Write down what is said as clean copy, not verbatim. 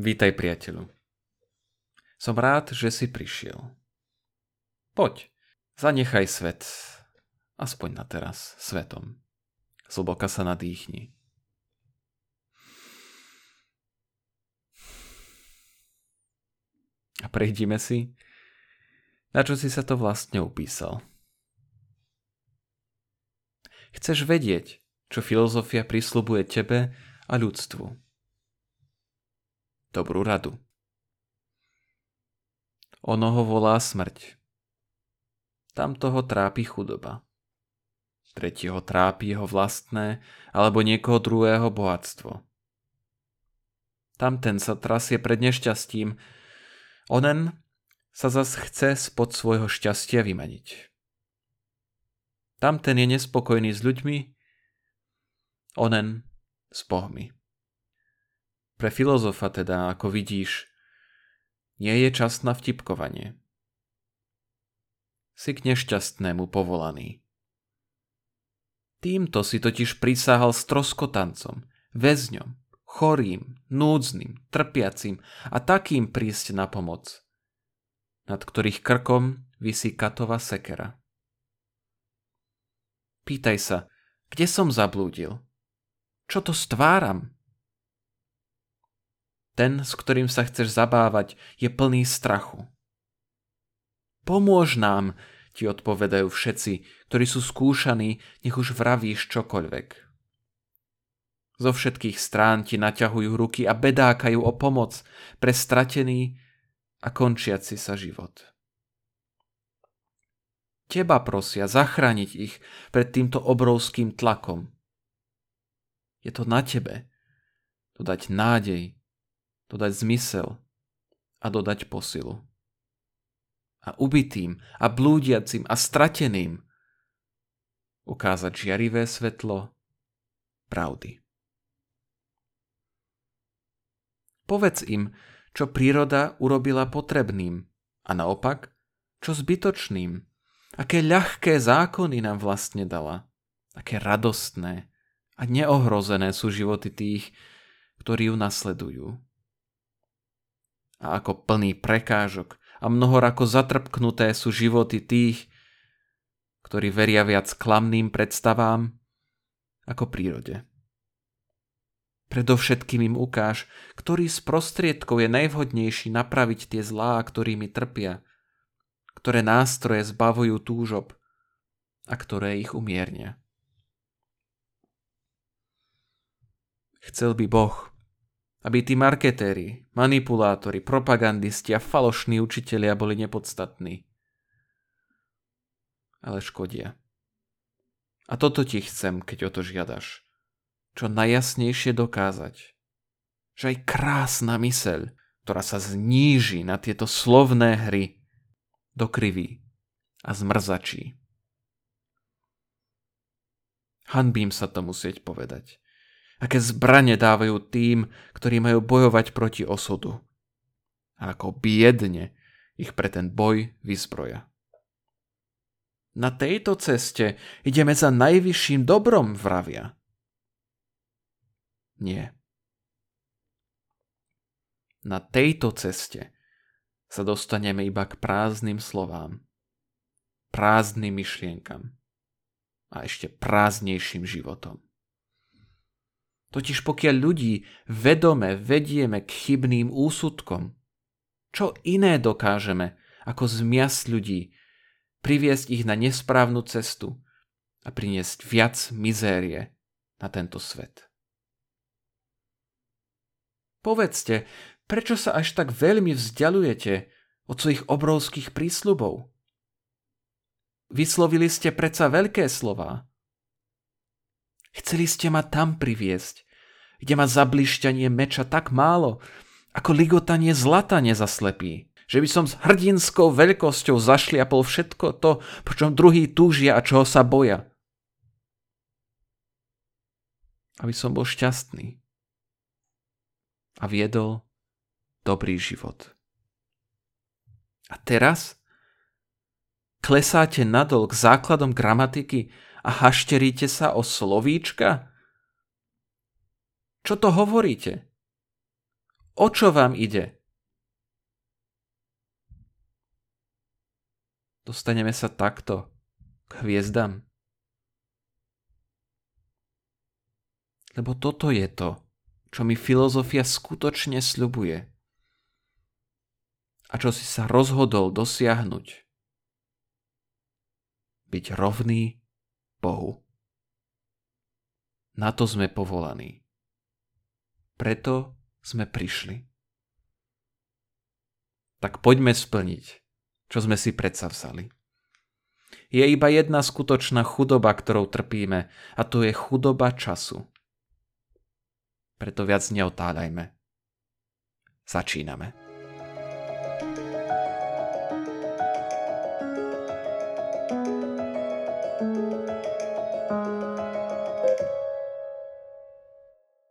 Vítaj, priateľu. Som rád, že si prišiel. Poď, zanechaj svet, aspoň na teraz, svetom. Zlboka sa nadýchni. A prejdime si, na čo si sa to vlastne upísal. Chceš vedieť, čo filozofia prisľubuje tebe a ľudstvu. Dobrú radu. Ono ho volá smrť. Tamto ho trápi chudoba. Tretieho trápi jeho vlastné alebo niekoho druhého bohatstvo. Tamten sa trasie pred nešťastím. Onen sa zas chce spod svojho šťastia vymaniť. Tamten je nespokojný s ľuďmi, onen s bohmi. Pre filozofa teda, ako vidíš, nie je čas na vtipkovanie. Si k nešťastnému povolaný. Týmto si totiž prisahal stroskotancom, väzňom, chorým, núdznym, trpiacim a takým prísť na pomoc, nad ktorých krkom visí katova sekera. Pýtaj sa, kde som zablúdil? Čo to stváram? Ten, s ktorým sa chceš zabávať, je plný strachu. Pomôž nám, ti odpovedajú všetci, ktorí sú skúšaní, nech už vravíš čokoľvek. Zo všetkých strán ti naťahujú ruky a bedákajú o pomoc pre stratený a končiaci sa život. Teba prosia zachrániť ich pred týmto obrovským tlakom. Je to na tebe dodať nádej, dodať zmysel a dodať posilu. A ubitým a blúdiacim a strateným ukázať žiarivé svetlo pravdy. Povedz im, čo príroda urobila potrebným a naopak, čo zbytočným. Aké ľahké zákony nám vlastne dala. Aké radostné a neohrozené sú životy tých, ktorí ju nasledujú. A ako plný prekážok a mnohorako zatrpknuté sú životy tých, ktorí veria viac klamným predstavám ako prírode. Predovšetkým im ukáž, ktorý z prostriedkov je najvhodnejší napraviť tie zlá, ktorými trpia, ktoré nástroje zbavujú túžob a ktoré ich umiernia. Chcel by Boh, aby tí marketéri, manipulátori, propagandisti a falošní učitelia boli nepodstatní. Ale škodia. A toto ti chcem, keď o to žiadaš. Čo najjasnejšie dokázať. Že aj krásna myseľ, ktorá sa zníži na tieto slovné hry, dokriví a zmrzačí. Hanbím sa to musieť povedať. Aké zbrane dávajú tým, ktorí majú bojovať proti osudu. A ako biedne ich pre ten boj vyzbroja. Na tejto ceste ideme za najvyšším dobrom, vravia. Nie. Na tejto ceste sa dostaneme iba k prázdnym slovám, prázdnym myšlienkam a ešte prázdnejším životom. Totiž pokiaľ ľudí vedome vedieme k chybným úsudkom, čo iné dokážeme, ako zmiasť ľudí, priviesť ich na nesprávnu cestu a priniesť viac mizérie na tento svet. Povedzte, prečo sa až tak veľmi vzdialujete od svojich obrovských prísľubov? Vyslovili ste predsa veľké slová. Chceli ste ma tam priviesť, kde ma zablišťanie meča tak málo, ako ligotanie zlata nezaslepí, že by som s hrdinskou veľkosťou zašliapol všetko to, po čom druhý túžia a čoho sa boja. Aby som bol šťastný a viedol dobrý život. A teraz klesáte nadol k základom gramatiky a hašteríte sa o slovíčka? Čo to hovoríte? O čo vám ide? Dostaneme sa takto k hviezdam. Lebo toto je to, čo mi filozofia skutočne sľubuje a čo si sa rozhodol dosiahnuť. Byť rovný Bohu. Na to sme povolaní. Preto sme prišli. Tak poďme splniť, čo sme si predsavzali. Je iba jedna skutočná chudoba, ktorou trpíme, a to je chudoba času. Preto viac neotáľajme. Začíname.